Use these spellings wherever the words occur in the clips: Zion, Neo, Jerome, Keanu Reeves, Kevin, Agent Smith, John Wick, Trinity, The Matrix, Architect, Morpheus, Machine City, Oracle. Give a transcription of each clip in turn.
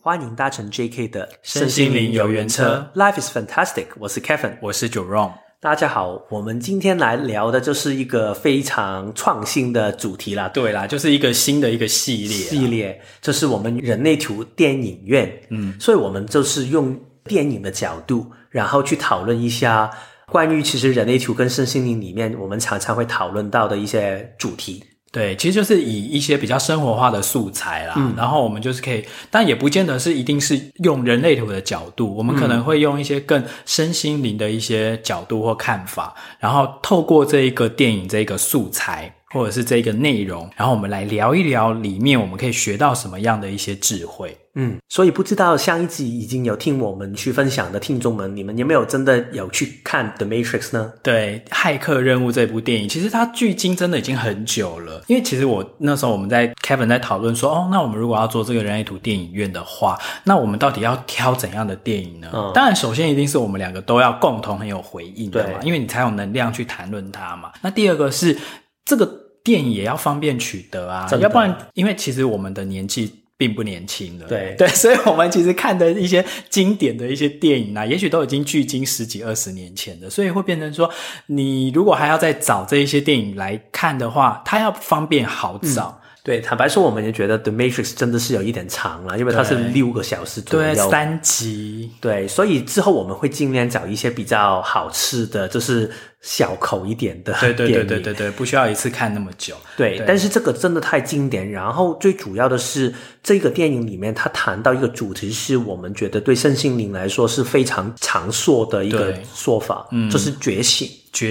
欢迎搭乘 JK 的身心灵游园车 Life is fantastic， 我是 Kevin， 我是 Jerome。 大家好，我们今天来聊的就是一个非常创新的主题啦。对啦，就是一个新的一个系列，这是我们人类图电影院。所以我们就是用电影的角度，然后去讨论一下关于其实人类图跟身心灵里面我们常常会讨论到的一些主题。对，其实就是以一些比较生活化的素材啦，然后我们就是可以，但也不见得是一定是用人类图的角度，我们可能会用一些更身心灵的一些角度或看法，然后透过这一个电影这一个素材或者是这一个内容，然后我们来聊一聊里面我们可以学到什么样的一些智慧。所以不知道上一集已经有听我们去分享的听众们，你们有没有真的有去看 The Matrix 呢？对，骇客任务这部电影其实它距今真的已经很久了，因为其实我那时候我们在 Kevin 在讨论说，那我们如果要做这个人类图电影院的话，那我们到底要挑怎样的电影呢？当然首先一定是我们两个都要共同很有回应的嘛，因为你才有能量去谈论它嘛。那第二个是这个电影也要方便取得啊，要不然因为其实我们的年纪并不年轻了，对，所以我们其实看的一些经典的一些电影啊，也许都已经距今十几二十年前的，所以会变成说你如果还要再找这一些电影来看的话，它要方便好找。对，坦白说我们也觉得 The Matrix 真的是有一点长了，因为它是6个小时左右，对，3集，对，所以之后我们会尽量找一些比较好吃的，就是小口一点的，对，不需要一次看那么久。对，但是这个真的太经典，然后最主要的是这个电影里面它谈到一个主题是我们觉得对身心灵来说是非常常说的一个说法，就是觉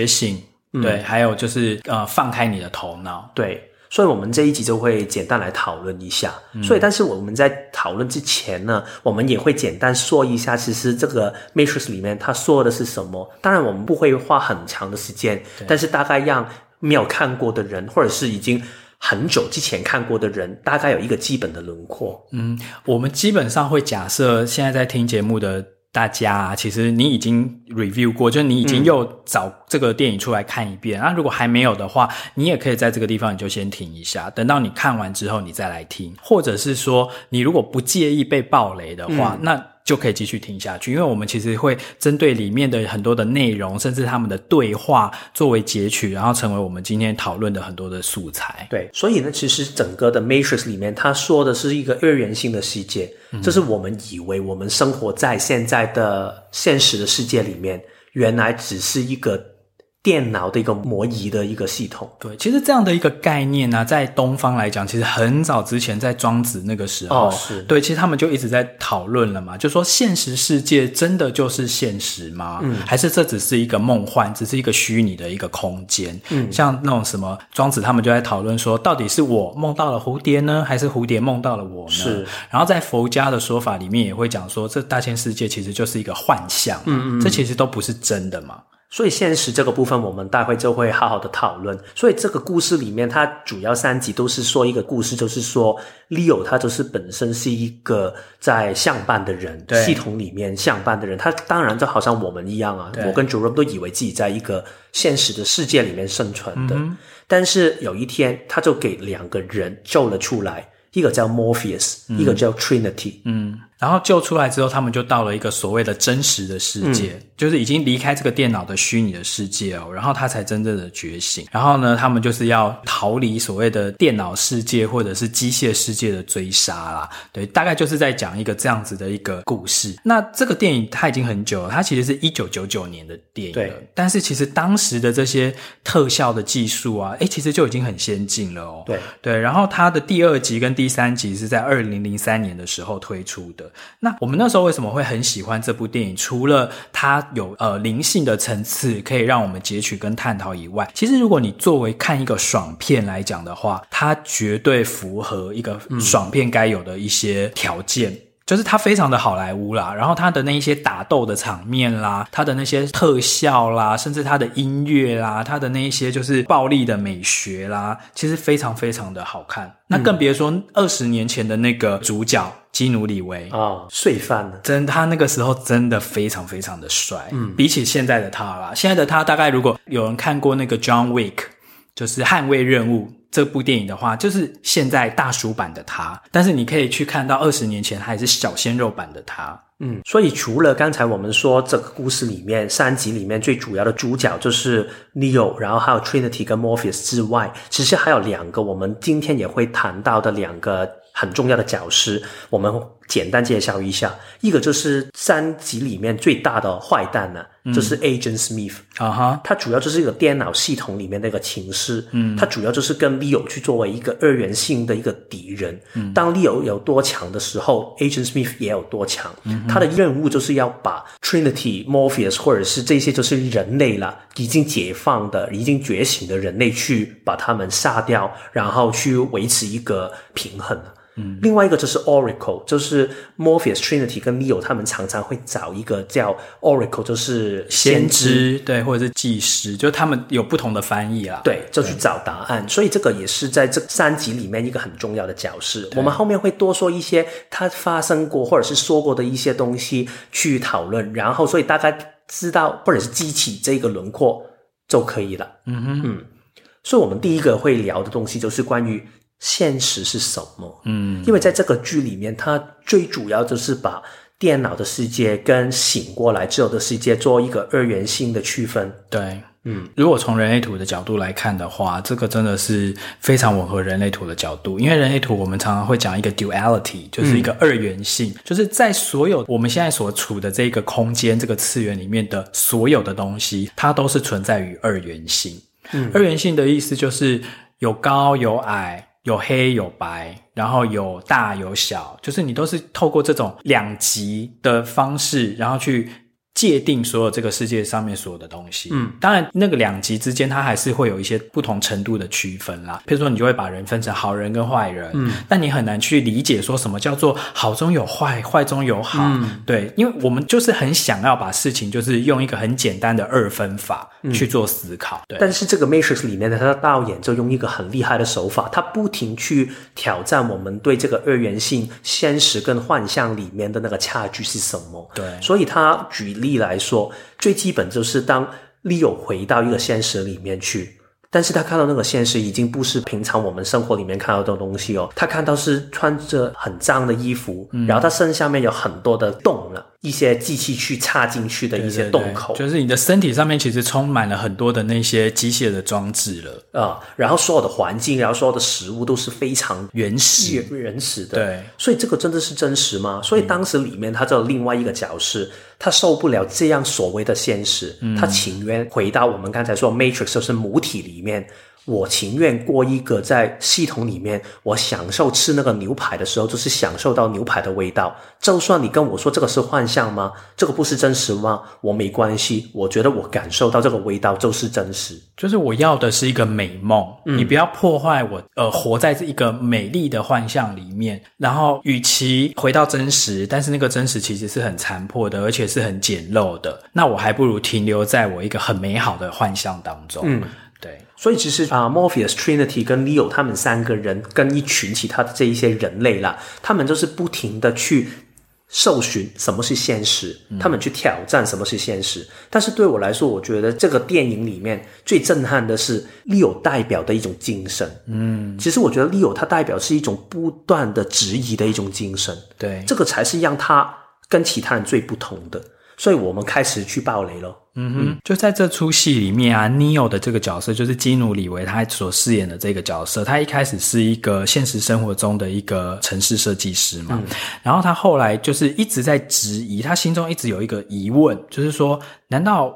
醒，对，还有就是放开你的头脑。对，所以我们这一集就会简单来讨论一下。所以但是我们在讨论之前呢，我们也会简单说一下其实这个 Matrix 里面它说的是什么。当然我们不会花很长的时间，但是大概让没有看过的人或者是已经很久之前看过的人大概有一个基本的轮廓。我们基本上会假设现在在听节目的大家其实你已经 review 过，就是你已经又找这个电影出来看一遍，如果还没有的话，你也可以在这个地方你就先停一下，等到你看完之后你再来听，或者是说你如果不介意被爆雷的话，那就可以继续听下去，因为我们其实会针对里面的很多的内容，甚至他们的对话作为截取，然后成为我们今天讨论的很多的素材。对，所以呢，其实整个的 Matrix 里面，它说的是一个二元性的世界，这是我们以为我们生活在现在的现实的世界里面，原来只是一个电脑的一个模拟的一个系统。对，其实这样的一个概念呢，在东方来讲其实很早之前在庄子那个时候，对，其实他们就一直在讨论了嘛，就说现实世界真的就是现实吗？还是这只是一个梦幻，只是一个虚拟的一个空间？像那种什么庄子他们就在讨论说，到底是我梦到了蝴蝶呢，还是蝴蝶梦到了我呢？然后在佛家的说法里面也会讲说，这大千世界其实就是一个幻象，这其实都不是真的嘛。所以现实这个部分我们待会就会好好的讨论。所以这个故事里面它主要3集都是说一个故事，就是说 Leo 他就是本身是一个在上班的人，系统里面上班的人，他当然就好像我们一样啊，我跟 Jerome 都以为自己在一个现实的世界里面生存的，但是有一天他就给2个人救了出来，一个叫 Morpheus，一个叫 Trinity。然后救出来之后，他们就到了一个所谓的真实的世界，就是已经离开这个电脑的虚拟的世界哦。然后他才真正的觉醒。然后呢，他们就是要逃离所谓的电脑世界或者是机械世界的追杀啦。对，大概就是在讲一个这样子的一个故事。那这个电影它已经很久了，它其实是1999年的电影了。但是其实当时的这些特效的技术啊，其实就已经很先进了哦。对，然后它的第2集跟第3集是在2003年的时候推出的。那我们那时候为什么会很喜欢这部电影，除了它有灵性的层次可以让我们截取跟探讨以外，其实如果你作为看一个爽片来讲的话，它绝对符合一个爽片该有的一些条件。就是它非常的好莱坞啦，然后它的那一些打斗的场面啦，它的那些特效啦，甚至它的音乐啦，它的那一些就是暴力的美学啦，其实非常非常的好看。那更别说20年前的那个主角基努里维啊，睡翻了，真他那个时候真的非常非常的帅，比起现在的他啦，现在的他大概如果有人看过那个 John Wick， 就是捍卫任务这部电影的话，就是现在大叔版的他，但是你可以去看到20年前他还是小鲜肉版的他。所以除了刚才我们说这个故事里面3集里面最主要的主角就是 Neo， 然后还有 Trinity 跟 Morpheus 之外，其实还有2个我们今天也会谈到的2个很重要的角色，我们简单介绍一下。一个就是3集里面最大的坏蛋呢，就是 Agent Smith， 他主要就是一个电脑系统里面的一个情师，他主要就是跟 Leo 去作为一个二元性的一个敌人，当 Leo 有多强的时候 Agent Smith 也有多强，他的任务就是要把 Trinity Morpheus 或者是这些就是人类了，已经解放的已经觉醒的人类去把他们杀掉，然后去维持一个平衡。另外一个就是 Oracle， 就是 Morpheus Trinity 跟 Neo 他们常常会找一个叫 Oracle， 就是先知，对，或者是技师，就他们有不同的翻译啦，对，就去找答案。所以这个也是在这3集里面一个很重要的角色，我们后面会多说一些他发生过或者是说过的一些东西去讨论，然后所以大概知道或者是记起这个轮廓就可以了。所以我们第一个会聊的东西就是关于现实是什么？因为在这个剧里面，它最主要就是把电脑的世界跟醒过来之后的世界做一个二元性的区分。对，如果从人类图的角度来看的话，这个真的是非常吻合人类图的角度，因为人类图我们常常会讲一个 duality， 就是一个二元性，就是在所有我们现在所处的这个空间，这个次元里面的所有的东西，它都是存在于二元性。二元性的意思就是有高有矮，有黑有白，然后有大有小，就是你都是透过这种两极的方式，然后去界定所有这个世界上面所有的东西。当然那个两极之间它还是会有一些不同程度的区分啦，譬如说你就会把人分成好人跟坏人，但你很难去理解说什么叫做好中有坏，坏中有好，对，因为我们就是很想要把事情就是用一个很简单的二分法去做思考，对。但是这个 Matrix 里面的它的导演就用一个很厉害的手法，它不停去挑战我们对这个二元性现实跟幻象里面的那个差距是什么，对。所以它举例来说，最基本就是当 Leo 回到一个现实里面去，但是他看到那个现实已经不是平常我们生活里面看到的东西哦，他看到是穿着很脏的衣服，然后他身下面有很多的洞了，一些机器去插进去的一些洞口，对对对，就是你的身体上面其实充满了很多的那些机械的装置了然后所有的环境，然后所有的食物都是非常原始的，对。所以这个真的是真实吗？所以当时里面他就有另外一个角色，他受不了这样所谓的现实，他情愿回到我们刚才说 Matrix 就是母体里面，我情愿过一个在系统里面我享受吃那个牛排的时候就是享受到牛排的味道，就算你跟我说这个是幻象吗，这个不是真实吗，我没关系，我觉得我感受到这个味道就是真实，就是我要的是一个美梦，你不要破坏我活在一个美丽的幻象里面，然后与其回到真实，但是那个真实其实是很残破的，而且是很简陋的，那我还不如停留在我一个很美好的幻象当中。对，所以其实Morpheus Trinity 跟 Leo 他们3个人跟一群其他的这一些人类啦，他们就是不停的去搜寻什么是现实，他们去挑战什么是现实。但是对我来说，我觉得这个电影里面最震撼的是 Leo 代表的一种精神。其实我觉得 Leo 他代表是一种不断的质疑的一种精神，对，这个才是让他跟其他人最不同的。所以我们开始去爆雷咯。就在这出戏里面啊 ，Neo 的这个角色就是基努里维他所饰演的这个角色，他一开始是一个现实生活中的一个程式设计师嘛，然后他后来就是一直在质疑，他心中一直有一个疑问，就是说，难道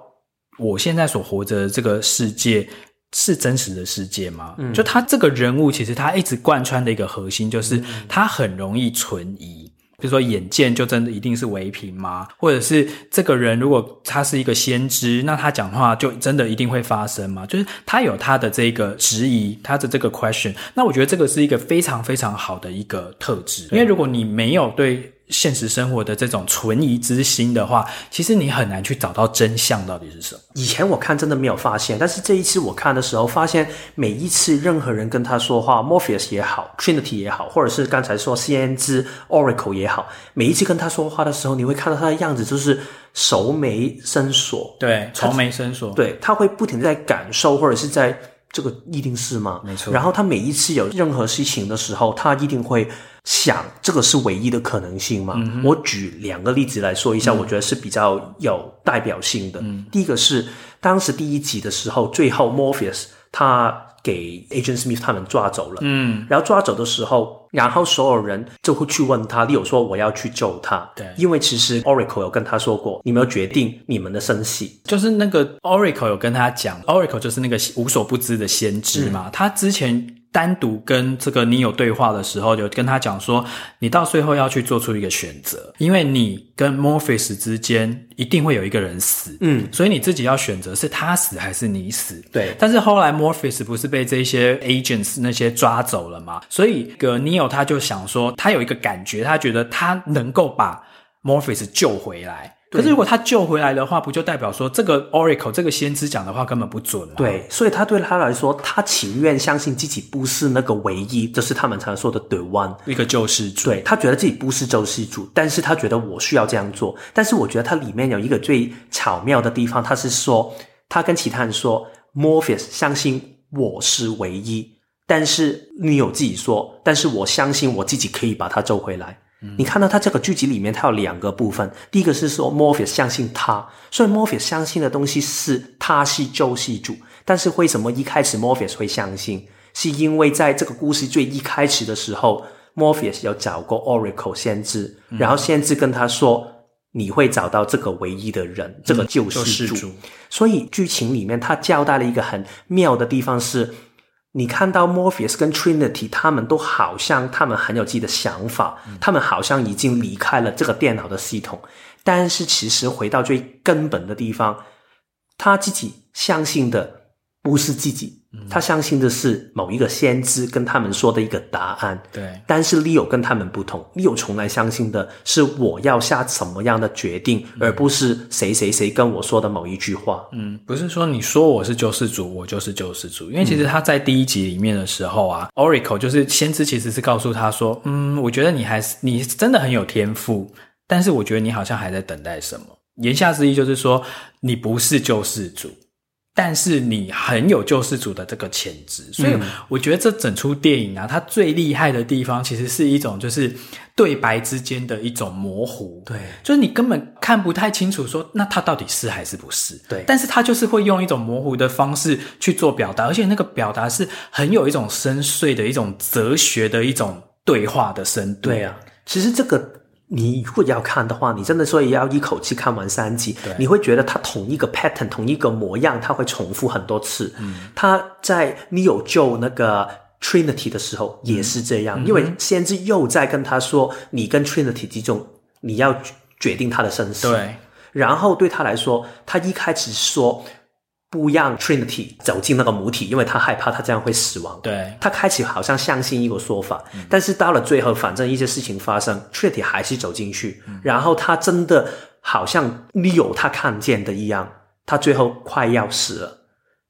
我现在所活着的这个世界是真实的世界吗？就他这个人物其实他一直贯穿的一个核心就是他很容易存疑。比如说眼见就真的一定是唯品吗？或者是这个人如果他是一个先知，那他讲话就真的一定会发生吗？就是他有他的这个质疑，他的这个 question， 那我觉得这个是一个非常非常好的一个特质，因为如果你没有对现实生活的这种存疑之心的话，其实你很难去找到真相到底是什么。以前我看真的没有发现，但是这一次我看的时候发现，每一次任何人跟他说话， Morpheus 也好， Trinity 也好，或者是刚才说 CNG Oracle 也好，每一次跟他说话的时候，你会看到他的样子就是愁眉深锁。对，愁眉深锁。对，他会不停在感受，或者是在这个一定是吗？没错。然后他每一次有任何事情的时候，他一定会想这个是唯一的可能性吗？我举两个例子来说一下，我觉得是比较有代表性的。第一个是当时第一集的时候，最后 Morpheus 他给 Agent Smith 他们抓走了，然后抓走的时候，然后所有人就会去问他，例如说我要去救他，对，因为其实 Oracle 有跟他说过，你们要决定你们的生死，就是那个 Oracle 有跟他讲， Oracle 就是那个无所不知的先知嘛，他之前单独跟这个 Neo 对话的时候，有跟他讲说，你到最后要去做出一个选择，因为你跟 Morpheus 之间一定会有一个人死，所以你自己要选择是他死还是你死。对。但是后来 Morpheus 不是被这些 agents 那些抓走了嘛，所以个 Neo 他就想说，他有一个感觉，他觉得他能够把 Morpheus 救回来。可是如果他救回来的话，不就代表说这个 Oracle 这个先知讲的话根本不准吗？对，所以他对他来说，他情愿相信自己不是那个唯一，这是他们常说的 The One， 一个救世主。对，他觉得自己不是救世主，但是他觉得我需要这样做。但是我觉得他里面有一个最巧妙的地方，他是说他跟其他人说 Morpheus 相信我是唯一，但是你有自己说，但是我相信我自己可以把他救回来。你看到他这个剧集里面，他有两个部分。第一个是说 Morpheus 相信他，所以 Morpheus 相信的东西是他是救世主，但是为什么一开始 Morpheus 会相信，是因为在这个故事最一开始的时候， Morpheus 有找过 Oracle 先知，然后先知跟他说，你会找到这个唯一的人，这个救世主。所以剧情里面他交代了一个很妙的地方是，你看到 Morpheus 跟 Trinity 他们都好像他们很有自己的想法，他们好像已经离开了这个电脑的系统，但是其实回到最根本的地方，他自己相信的不是自己，他相信的是某一个先知跟他们说的一个答案。对。但是 Leo 跟他们不同， Leo 从来相信的是我要下什么样的决定，而不是谁谁谁跟我说的某一句话。不是说你说我是救世主，我就是救世主。因为其实他在第一集里面的时候啊， Oracle 就是先知其实是告诉他说，我觉得你还是你真的很有天赋，但是我觉得你好像还在等待什么。言下之意就是说，你不是救世主，但是你很有救世主的这个潜质。所以我觉得这整出电影啊，它最厉害的地方其实是一种就是对白之间的一种模糊。对，就是你根本看不太清楚说那它到底是还是不是。对，但是它就是会用一种模糊的方式去做表达，而且那个表达是很有一种深邃的一种哲学的一种对话的深度。对啊，其实这个你如果要看的话，你真的说也要一口气看完3集，你会觉得它同一个 pattern 同一个模样它会重复很多次。它在你有救那个 Trinity 的时候也是这样，因为先知又在跟他说，你跟 Trinity 之中你要决定他的生死。对。然后对他来说，他一开始说不让 Trinity 走进那个母体，因为他害怕他这样会死亡。对，他开始好像相信一个说法，但是到了最后反正一些事情发生， Trinity 还是走进去，然后他真的好像Neo他看见的一样，他最后快要死了，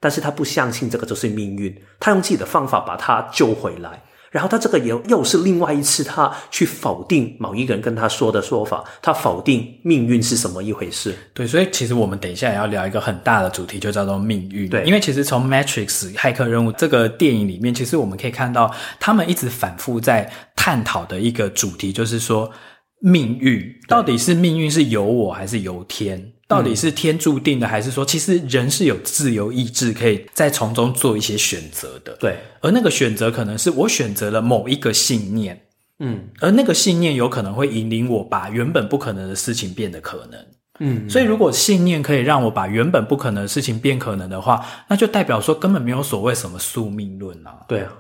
但是他不相信这个就是命运，他用自己的方法把他救回来。然后他这个也又是另外一次他去否定某一个人跟他说的说法，他否定命运是什么一回事。对，所以其实我们等一下也要聊一个很大的主题，就叫做命运。对，因为其实从 Matrix 骇客任务这个电影里面，其实我们可以看到他们一直反复在探讨的一个主题，就是说命运到底是命运是由我还是由天，到底是天注定的，还是说其实人是有自由意志可以在从中做一些选择的。对，而那个选择可能是我选择了某一个信念，而那个信念有可能会引领我把原本不可能的事情变得可能。所以如果信念可以让我把原本不可能的事情变可能的话，那就代表说根本没有所谓什么宿命论啊。对啊，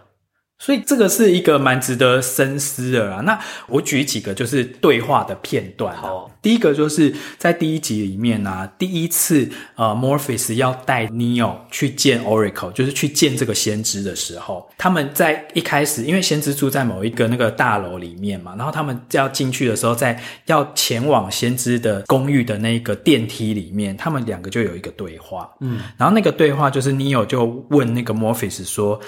所以这个是一个蛮值得深思的啦。那我举几个就是对话的片段。好，第一个就是在第一集里面啊，第一次Morpheus 要带 Neo 去见 Oracle， 就是去见这个先知的时候，他们在一开始因为先知住在某一个那个大楼里面嘛，然后他们要进去的时候，在要前往先知的公寓的那个电梯里面，他们两个就有一个对话。嗯，然后那个对话就是 Neo 就问那个 Morpheus 说，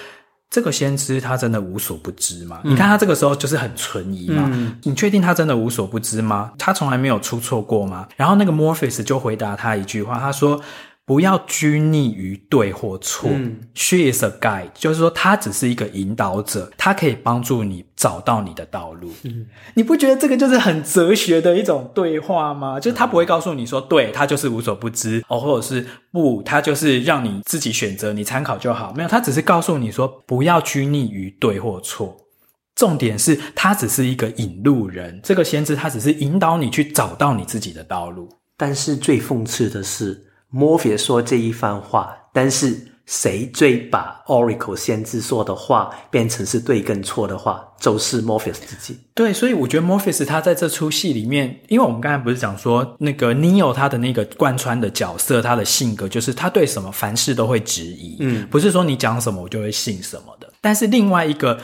这个先知他真的无所不知吗？你看他这个时候就是很存疑嘛，你确定他真的无所不知吗？他从来没有出错过吗？然后那个 Morpheus 就回答他一句话，他说不要拘泥于对或错，She is a guide， 就是说他只是一个引导者，他可以帮助你找到你的道路。你不觉得这个就是很哲学的一种对话吗？就是他不会告诉你说对他就是无所不知，或者是不，他就是让你自己选择，你参考就好。没有，他只是告诉你说不要拘泥于对或错，重点是他只是一个引路人，这个先知他只是引导你去找到你自己的道路。但是最讽刺的是 Morpheus 说这一番话，但是谁最把 Oracle 先知说的话变成是对跟错的话，就是 Morpheus 自己。对，所以我觉得 Morpheus 他在这出戏里面，因为我们刚才不是讲说那个 Neo 他的那个贯穿的角色，他的性格就是他对什么凡事都会质疑，不是说你讲什么我就会信什么的。但是另外一个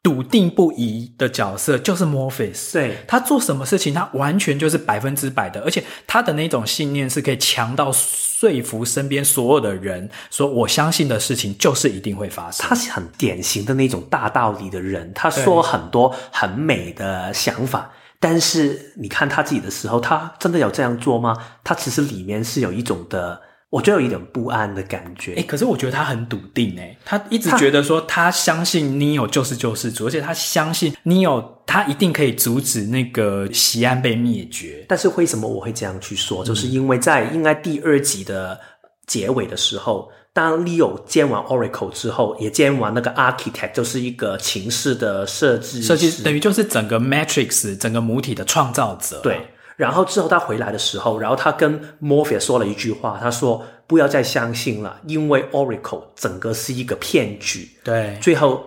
笃定不移的角色就是 Morpheus， 对，他做什么事情他完全就是100%的，而且他的那种信念是可以强到说服身边所有的人说我相信的事情就是一定会发生。他是很典型的那种大道理的人，他说很多很美的想法，但是你看他自己的时候，他真的有这样做吗？他其实里面是有一种的，我觉得有一点不安的感觉。可是我觉得他很笃定耶，他一直觉得说他相信 Neo 就是救世主，而且他相信 Neo 他一定可以阻止那个西安被灭绝。但是为什么我会这样去说，就是因为在应该第二集的结尾的时候，当 Neo 见完 Oracle 之后，也见完那个 Architect， 就是一个情势的设计，等于就是整个 Matrix 整个母体的创造者。对，然后之后他回来的时候，然后他跟 Morpheus 说了一句话，他说不要再相信了，因为 Oracle 整个是一个骗局。对，最后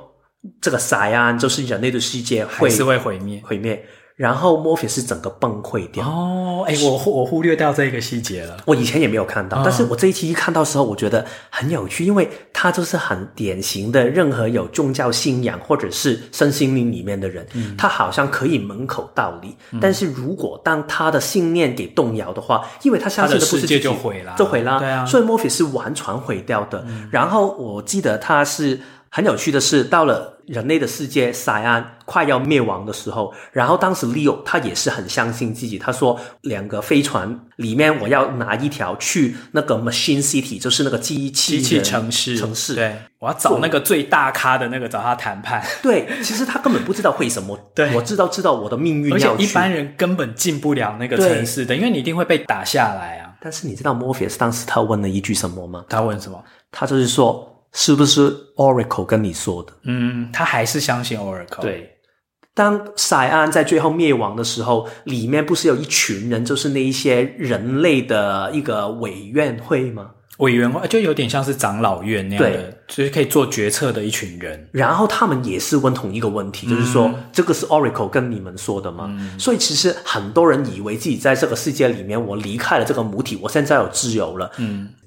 这个Zion就是人类的世界还是会毁灭。然后 Morpheus 整个崩溃掉。我忽略掉这个细节了，我以前也没有看到，但是我这一期一看到的时候我觉得很有趣，因为他就是很典型的任何有宗教信仰或者是身心灵里面的人，他好像可以满口道理，但是如果当他的信念给动摇的话，因为他相信的不是自己，他的世界就毁了，对啊，所以 Morpheus 是完全毁掉的。然后我记得他是很有趣的是，到了人类的世界Zion快要灭亡的时候，然后当时 Leo 他也是很相信自己，他说2个飞船里面我要拿一条去那个 Machine City， 就是那个机器城市，对，我要找那个最大咖的那个，找他谈判。对，其实他根本不知道会什么，对，我知道我的命运要去，而且一般人根本进不了那个城市的，因为你一定会被打下来啊。但是你知道 Morpheus 当时他问了一句什么吗？他问什么？他就是说是不是 Oracle 跟你说的？他还是相信 Oracle。对，当Zion在最后灭亡的时候，里面不是有一群人，就是那一些人类的一个委员会就有点像是长老院那样的，就是可以做决策的一群人。然后他们也是问同一个问题，就是说这个是 Oracle 跟你们说的吗？所以其实很多人以为自己在这个世界里面，我离开了这个母体，我现在有自由了。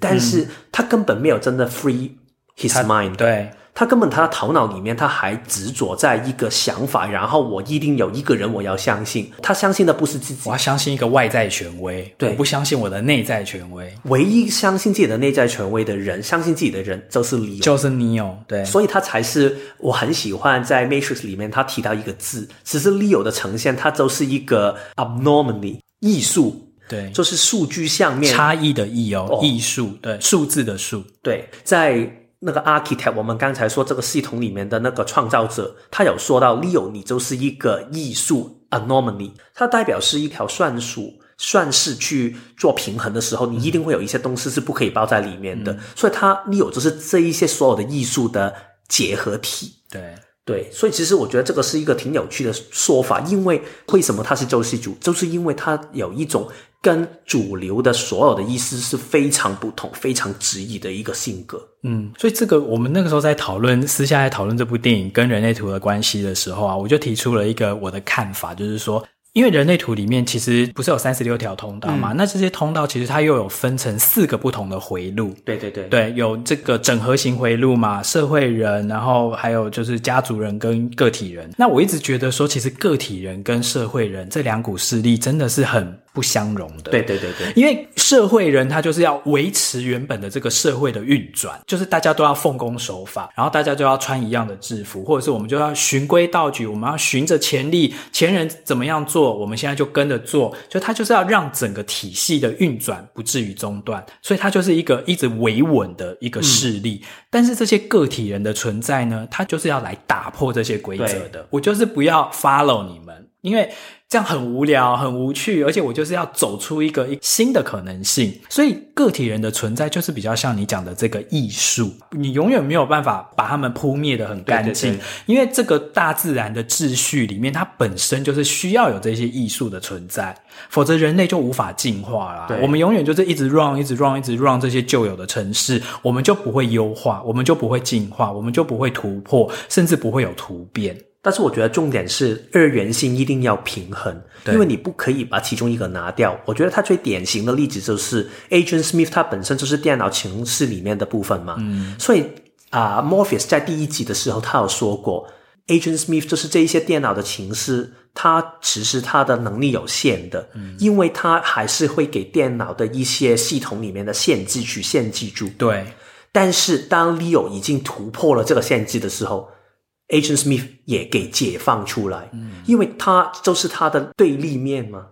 但是他根本没有真的 free his mind， 对，他根本他的头脑里面他还执着在一个想法，然后我一定有一个人我要相信，他相信的不是自己，我要相信一个外在权威，对，我不相信我的内在权威，唯一相信自己的内在权威的人，相信自己的人就是Neo，对，所以他才是我很喜欢在 Matrix 里面他提到一个字，其实Neo的呈现他就是一个 abnormally 艺术，对，就是数据上面差异的异艺术，对，数字的数，对，在那个 architect， 我们刚才说这个系统里面的那个创造者，他有说到 Leo 你就是一个艺术 anomaly， 它代表是一条算式去做平衡的时候，你一定会有一些东西是不可以包在里面的，所以他 Leo 就是这一些所有的艺术的结合体。对，对，所以其实我觉得这个是一个挺有趣的说法，因为为什么它是救世主，就是因为它有一种跟主流的所有的意思是非常不同非常质疑的一个性格。嗯，所以这个我们那个时候在讨论，私下在讨论这部电影跟人类图的关系的时候啊，我就提出了一个我的看法，就是说因为人类图里面其实不是有36条通道嘛，那这些通道其实它又有分成4个不同的回路。对对对对，有这个整合型回路嘛，社会人，然后还有就是家族人跟个体人。那我一直觉得说其实个体人跟社会人这两股势力真的是很不相容的。对对对对，因为社会人他就是要维持原本的这个社会的运转，就是大家都要奉公守法，然后大家就要穿一样的制服，或者是我们就要循规蹈矩，我们要循着前例，前人怎么样做我们现在就跟着做，就他就是要让整个体系的运转不至于中断，所以他就是一个一直维稳的一个势力。但是这些个体人的存在呢，他就是要来打破这些规则的，我就是不要 follow 你们，因为这样很无聊很无趣，而且我就是要走出一个新的可能性。所以个体人的存在就是比较像你讲的这个艺术，你永远没有办法把他们扑灭得很干净。对对对，因为这个大自然的秩序里面它本身就是需要有这些艺术的存在，否则人类就无法进化啦。我们永远就是一直 run 一直 run 一直 run 这些旧有的城市，我们就不会优化，我们就不会进化，我们就不会突破，甚至不会有突变。但是我觉得重点是二元性一定要平衡，因为你不可以把其中一个拿掉。我觉得它最典型的例子就是 Agent Smith 它本身就是电脑城市里面的部分嘛。嗯，所以Morpheus 在第一集的时候他有说过 Agent Smith 就是这一些电脑的城市，它其实它的能力有限的，因为它还是会给电脑的一些系统里面的限制去限制住。对，但是当 Leo 已经突破了这个限制的时候，Agent Smith 也给解放出来，因为他就是他的对立面嘛，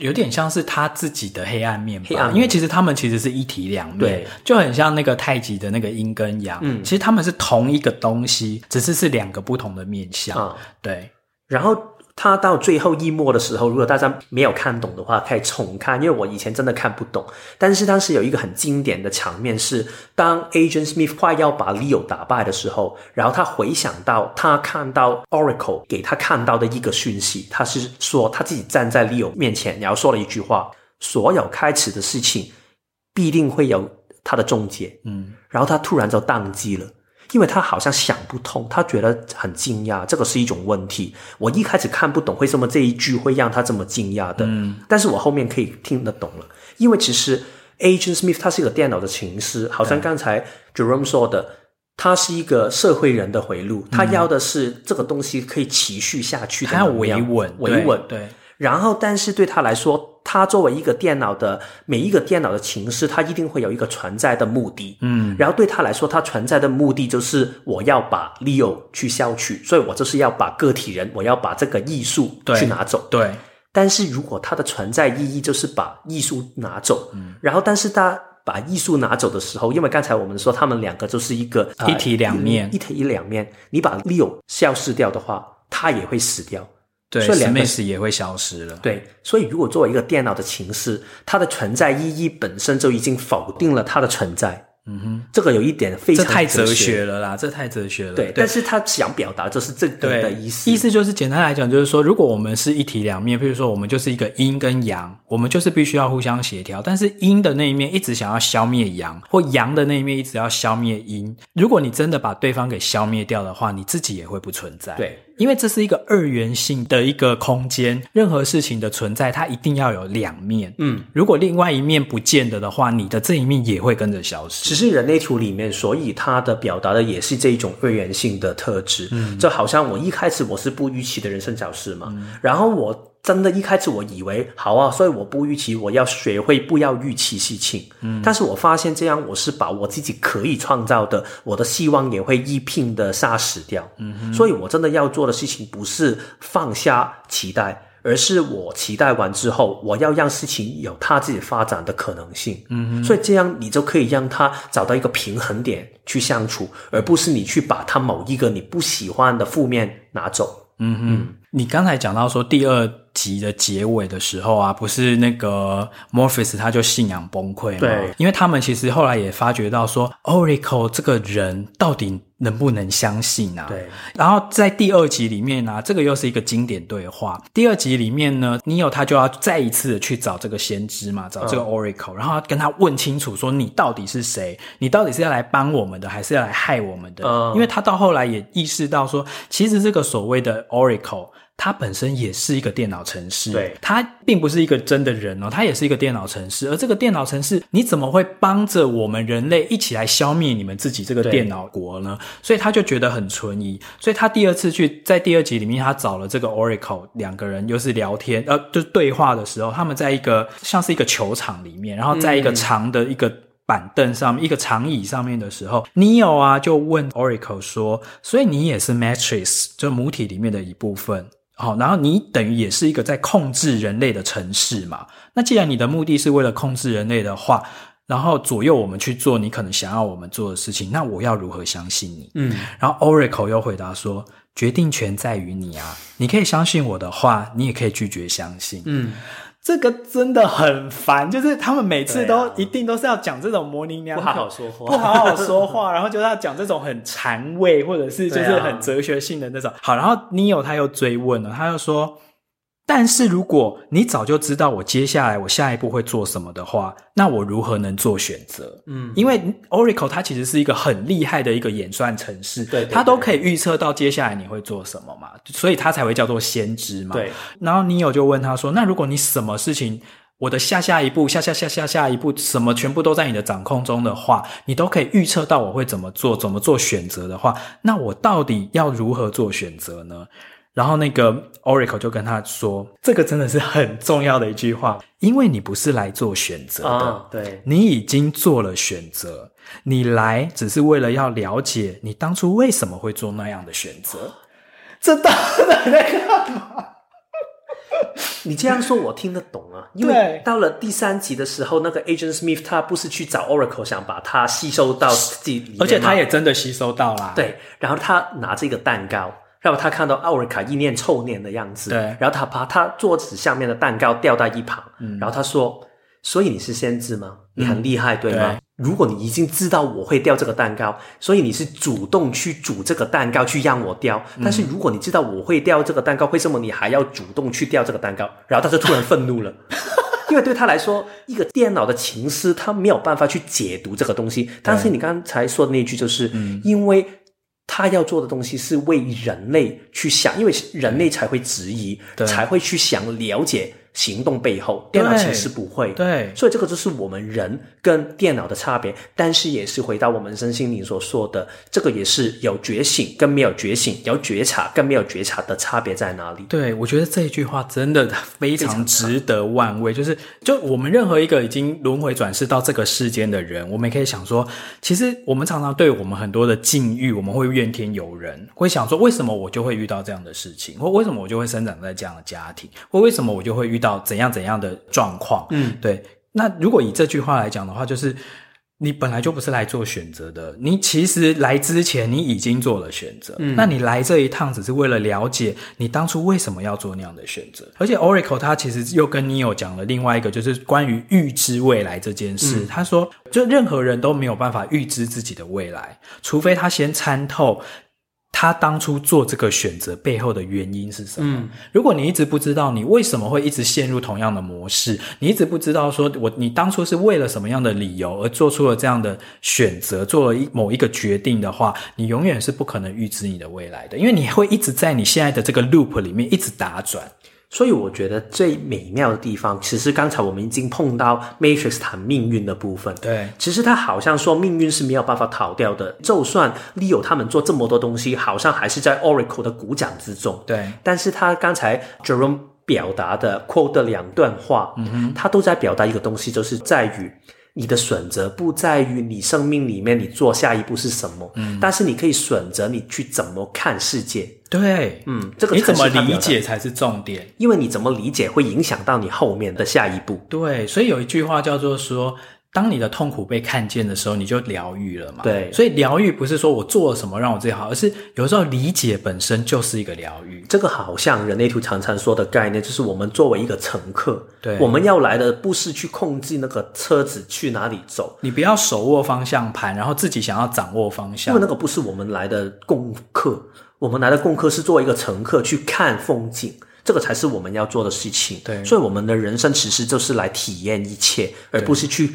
有点像是他自己的黑暗面吧。黑暗面，因为其实他们其实是一体两面，对，就很像那个太极的那个阴跟阳，其实他们是同一个东西，只是两个不同的面向。对，然后他到最后一幕的时候，如果大家没有看懂的话可以重看，因为我以前真的看不懂，但是当时有一个很经典的场面是当 Agent Smith 快要把 Leo 打败的时候，然后他回想到他看到 Oracle 给他看到的一个讯息，他是说他自己站在 Leo 面前，然后说了一句话，所有开始的事情必定会有他的终结。然后他突然就宕机了，因为他好像想不通，他觉得很惊讶，这个是一种问题。我一开始看不懂为什么这一句会让他这么惊讶的，但是我后面可以听得懂了。因为其实 Agent Smith 他是一个电脑的情师，好像刚才 Jerome 说的，他是一个社会人的回路，他要的是这个东西可以持续下去的，他要维稳。对，然后但是对他来说，他作为一个电脑的，每一个电脑的情势，他一定会有一个存在的目的。然后对他来说，他存在的目的就是我要把 Leo 去消去，所以我就是要把个体人，我要把这个艺术去拿走。对，但是如果他的存在意义就是把艺术拿走，然后但是他把艺术拿走的时候，因为刚才我们说他们两个就是一个一体两面，一体两面，你把 Leo 消失掉的话，他也会死掉。对，所以Smith也会消失了。对，所以如果作为一个电脑的情势，它的存在意义本身就已经否定了它的存在。这个有一点非常这太哲学了。对，但是他想表达就是这个的意思。意思就是简单来讲，就是说如果我们是一体两面，比如说我们就是一个阴跟阳，我们就是必须要互相协调，但是阴的那一面一直想要消灭阳，或阳的那一面一直要消灭阴，如果你真的把对方给消灭掉的话，你自己也会不存在。对，因为这是一个二元性的一个空间，任何事情的存在它一定要有两面。如果另外一面不见的话，你的这一面也会跟着消失。是人类图里面，所以它的表达的也是这一种二元性的特质。就好像我一开始我是不预期的人生小事嘛，然后我真的一开始我以为好啊，所以我不预期，我要学会不要预期事情。但是我发现这样我是把我自己可以创造的，我的希望也会一并的杀死掉。所以我真的要做的事情不是放下期待，而是我期待完之后，我要让事情有它自己发展的可能性。所以这样你就可以让它找到一个平衡点去相处，而不是你去把它某一个你不喜欢的负面拿走。你刚才讲到说第二集的结尾的时候啊，不是那个 Morpheus 他就信仰崩溃嘛？对，因为他们其实后来也发觉到说 Oracle 这个人到底能不能相信啊？对。然后在第二集里面啊，这个又是一个经典对话。第二集里面呢， Neo 他就要再一次的去找这个先知嘛，找这个 Oracle，然后要跟他问清楚说你到底是谁？你到底是要来帮我们的，还是要来害我们的？因为他到后来也意识到说，其实这个所谓的 Oracle它本身也是一个电脑程式，对，它并不是一个真的人哦，它也是一个电脑程式。而这个电脑程式，你怎么会帮着我们人类一起来消灭你们自己这个电脑国呢？所以他就觉得很存疑。所以他第二次去，在第二集里面，他找了这个 Oracle， 两个人又是聊天，就是对话的时候，他们在一个像是一个球场里面，然后在一个长的一个板凳上面，一个长椅上面的时候 ，Neo 啊就问 Oracle 说：“所以你也是 Matrix， 就母体里面的一部分。”好，然后你等于也是一个在控制人类的城市嘛。那既然你的目的是为了控制人类的话，然后左右我们去做你可能想要我们做的事情，那我要如何相信你？嗯，然后 Oracle 又回答说，决定权在于你啊，你可以相信我的话，你也可以拒绝相信。嗯，这个真的很烦，就是他们每次都一定都是要讲这种模棱两可，不好好说话，不好好说话，然后就是要讲这种很禅味或者是就是很哲学性的那种。好，然后 Neo 他又追问了，他又说，但是如果你早就知道我接下来我下一步会做什么的话，那我如何能做选择？嗯，因为 Oracle 它其实是一个很厉害的一个演算程式，对，它都可以预测到接下来你会做什么嘛，所以它才会叫做先知嘛。对。然后 Neo 就问他说，那如果你什么事情，我的下一步什么全部都在你的掌控中的话，你都可以预测到我会怎么做，怎么做选择的话，那我到底要如何做选择呢？然后那个 Oracle 就跟他说，这个真的是很重要的一句话，因为你不是来做选择的，对，你已经做了选择，你来只是为了要了解你当初为什么会做那样的选择。这到底在干嘛？你这样说我听得懂啊，因为到了第三集的时候，那个 Agent Smith 他不是去找 Oracle 想把他吸收到自己里面，而且他也真的吸收到啦，对，然后他拿着一个蛋糕，让他看到奥尔卡一念臭念的样子，对，然后他把他桌子下面的蛋糕掉到一旁，然后他说，所以你是先知吗？你很厉害，对吗？对，如果你已经知道我会掉这个蛋糕，所以你是主动去煮这个蛋糕去让我掉，但是如果你知道我会掉这个蛋糕，为什么你还要主动去掉这个蛋糕？然后他就突然愤怒了。因为对他来说，一个电脑的情思他没有办法去解读这个东西，但是你刚才说的那句就是、因为他要做的东西是为人类去想，因为人类才会质疑，才会去想了解行动背后，电脑其实不会，对，所以这个就是我们人跟电脑的差别。但是也是回到我们身心灵所说的，这个也是有觉醒跟没有觉醒，有觉察跟没有觉察的差别在哪里。对，我觉得这一句话真的非常值得万味，就我们任何一个已经轮回转世到这个世间的人，我们也可以想说，其实我们常常对我们很多的境遇，我们会怨天尤人，会想说为什么我就会遇到这样的事情，或为什么我就会生长在这样的家庭，或为什么我就会遇到怎样怎样的状况。对，那如果以这句话来讲的话，就是你本来就不是来做选择的，你其实来之前你已经做了选择，那你来这一趟只是为了了解你当初为什么要做那样的选择。而且 Oracle 他其实又跟 Neo 讲了另外一个，就是关于预知未来这件事。他说，就任何人都没有办法预知自己的未来，除非他先参透他当初做这个选择背后的原因是什么。如果你一直不知道你为什么会一直陷入同样的模式，你一直不知道说你当初是为了什么样的理由而做出了这样的选择，做了某一个决定的话，你永远是不可能预知你的未来的，因为你会一直在你现在的这个 loop 里面一直打转。所以我觉得最美妙的地方，其实刚才我们已经碰到 Matrix 谈命运的部分。对，其实他好像说命运是没有办法逃掉的，就算 Leo 他们做这么多东西，好像还是在 Oracle 的鼓掌之中。对，但是他刚才 Jerome 表达的 quote 的两段话，他都在表达一个东西，就是在于你的选择不在于你生命里面你做下一步是什么，但是你可以选择你去怎么看世界。对，这个你怎么理解才是重点，因为你怎么理解会影响到你后面的下一步。对，所以有一句话叫做说，当你的痛苦被看见的时候，你就疗愈了嘛。对，所以疗愈不是说我做了什么让我自己好，而是有时候理解本身就是一个疗愈。这个好像人类图常常说的概念，就是我们作为一个乘客，对，我们要来的不是去控制那个车子去哪里走，你不要手握方向盘然后自己想要掌握方向，因为那个不是我们来的功课，我们来的功课是作为一个乘客去看风景，这个才是我们要做的事情。对，所以我们的人生其实就是来体验一切，而不是去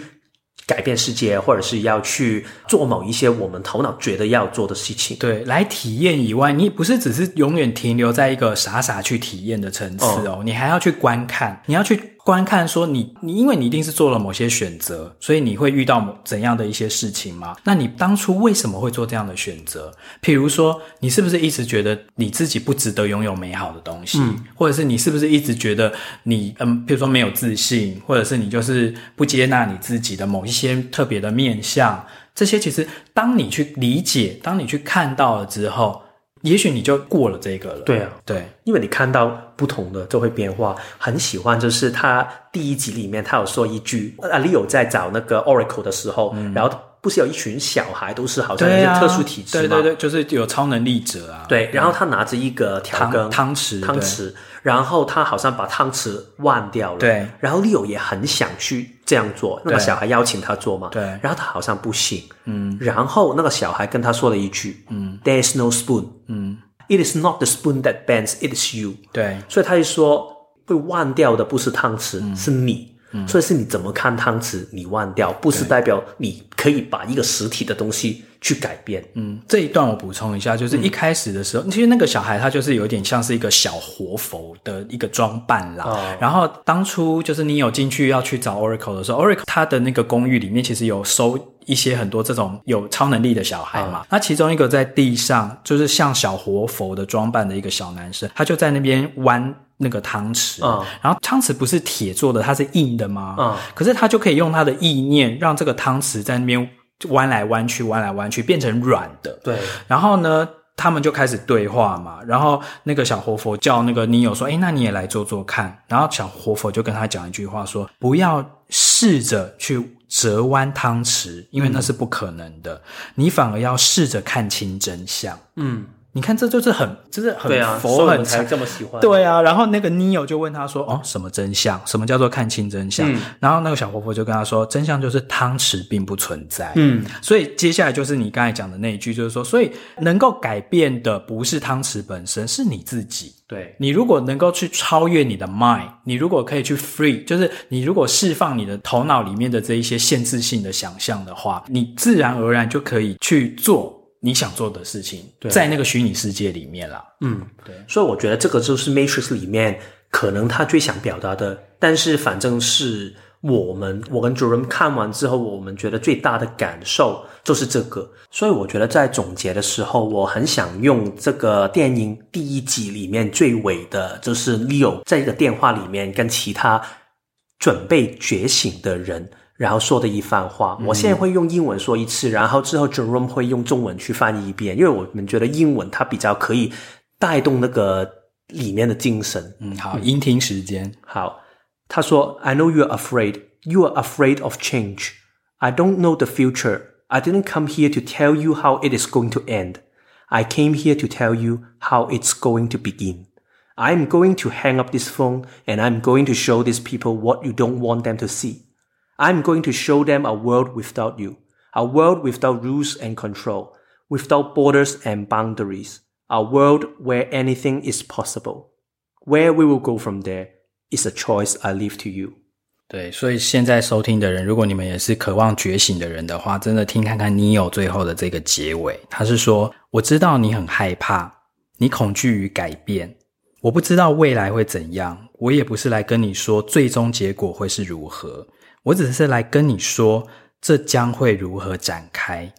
改变世界，或者是要去做某一些我们头脑觉得要做的事情。对，来体验以外，你不是只是永远停留在一个傻傻去体验的层次哦，你还要去观看，你要去观看说你因为你一定是做了某些选择，所以你会遇到怎样的一些事情吗？那你当初为什么会做这样的选择？譬如说你是不是一直觉得你自己不值得拥有美好的东西，或者是你是不是一直觉得你譬如说没有自信，或者是你就是不接纳你自己的某一些特别的面向，这些其实当你去理解，当你去看到了之后，也许你就过了这个了。对啊，对，因为你看到不同的就会变化。很喜欢就是他第一集里面他有说一句，Leo 在找那个 Oracle 的时候，然后不是有一群小孩都是好像一些特殊体质吗？ 对,、啊、对对对，就是有超能力者啊。对，然后他拿着一个调羹 汤匙，然后他好像把汤匙忘掉了。对，然后 Leo 也很想去这样做，那个小孩邀请他做嘛。对，然后他好像不行。然后那个小孩跟他说了一句，There is no spoon. It is not the spoon that bends, it is you. 对，所以他就说被忘掉的不是汤匙，是你。所以是你怎么看汤匙你忘掉，不是代表你可以把一个实体的东西去改变。这一段我补充一下，就是一开始的时候，其实那个小孩他就是有点像是一个小活佛的一个装扮啦。然后当初就是你有进去要去找 Oracle 的时候， Oracle 他的那个公寓里面其实有收一些很多这种有超能力的小孩嘛。那其中一个在地上就是像小活佛的装扮的一个小男生，他就在那边弯那个汤匙，然后汤匙不是铁做的，它是硬的吗？可是他就可以用他的意念让这个汤匙在那边弯来弯去弯来弯去变成软的。对，然后呢他们就开始对话嘛，然后那个小活佛叫那个 Neo 说，那你也来做做看。然后小活佛就跟他讲一句话说，不要试着去折弯汤匙，因为那是不可能的，你反而要试着看清真相。你看这就是很佛，很才这么喜欢。对啊，然后那个 Neo 就问他说，什么真相，什么叫做看清真相？然后那个小活佛就跟他说，真相就是汤匙并不存在。所以接下来就是你刚才讲的那一句，就是说所以能够改变的不是汤匙本身，是你自己。对，你如果能够去超越你的 mind， 你如果可以去 free， 就是你如果释放你的头脑里面的这一些限制性的想象的话，你自然而然就可以去做你想做的事情，在那个虚拟世界里面啦。对，所以我觉得这个就是 Matrix 里面可能他最想表达的，但是反正是我跟 Jerome 看完之后，我们觉得最大的感受就是这个。所以我觉得在总结的时候，我很想用这个电影第一集里面最尾的，就是 Leo 在一个电话里面跟其他准备觉醒的人然后说的一番话。我现在会用英文说一次，然后之后 Jerome 会用中文去翻译一遍，因为我们觉得英文它比较可以带动那个里面的精神。好，音听时间。好，他说 I know you're afraid. You are afraid of change. I don't know the future. I didn't come here to tell you how it is going to end. I came here to tell you how it's going to begin. I'm going to hang up this phone and I'm going to show these people what you don't want them to see.I'm going to show them a world without you, a world without rules and control, without borders and boundaries, a world where anything is possible. Where we will go from there is a choice I leave to you. 对，所以现在收听的人，如果你们也是渴望觉醒的人的话，真的听看看 Neo 最后的这个结尾。他是说，我知道你很害怕，你恐惧于改变，我不知道未来会怎样，我也不是来跟你说最终结果会是如何。我只是来跟你说，这将会如何展开。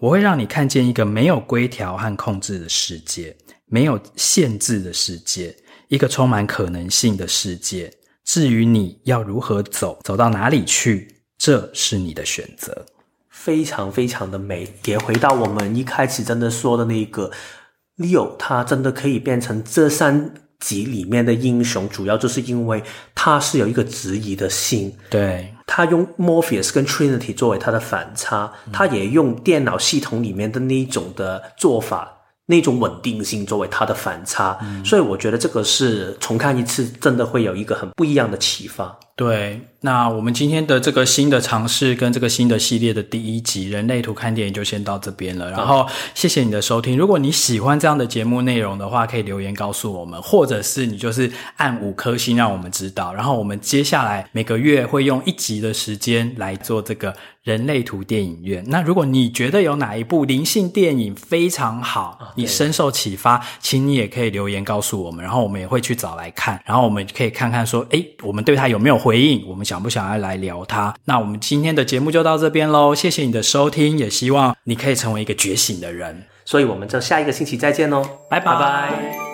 我会让你看见一个没有规条和控制的世界，没有限制的世界，一个充满可能性的世界。至于你要如何走，走到哪里去，这是你的选择。非常非常的美，也回到我们一开始真的说的那个 Leo， 他真的可以变成这三集里面的英雄，主要就是因为他是有一个质疑的心，对，他用 Morpheus 跟 Trinity 作为他的反差，他也用电脑系统里面的那种的做法，那种稳定性作为他的反差，所以我觉得这个是重看一次真的会有一个很不一样的启发。对，那我们今天的这个新的尝试跟这个新的系列的第一集人类图看电影就先到这边了，然后谢谢你的收听，如果你喜欢这样的节目内容的话可以留言告诉我们，或者是你就是按5颗星让我们知道，然后我们接下来每个月会用1集的时间来做这个人类图电影院。那如果你觉得有哪一部灵性电影非常好，你深受启发，请你也可以留言告诉我们，然后我们也会去找来看，然后我们可以看看说我们对它有没有回应，我们想不想要来聊它。那我们今天的节目就到这边咯，谢谢你的收听，也希望你可以成为一个觉醒的人，所以我们就下一个星期再见咯，拜拜。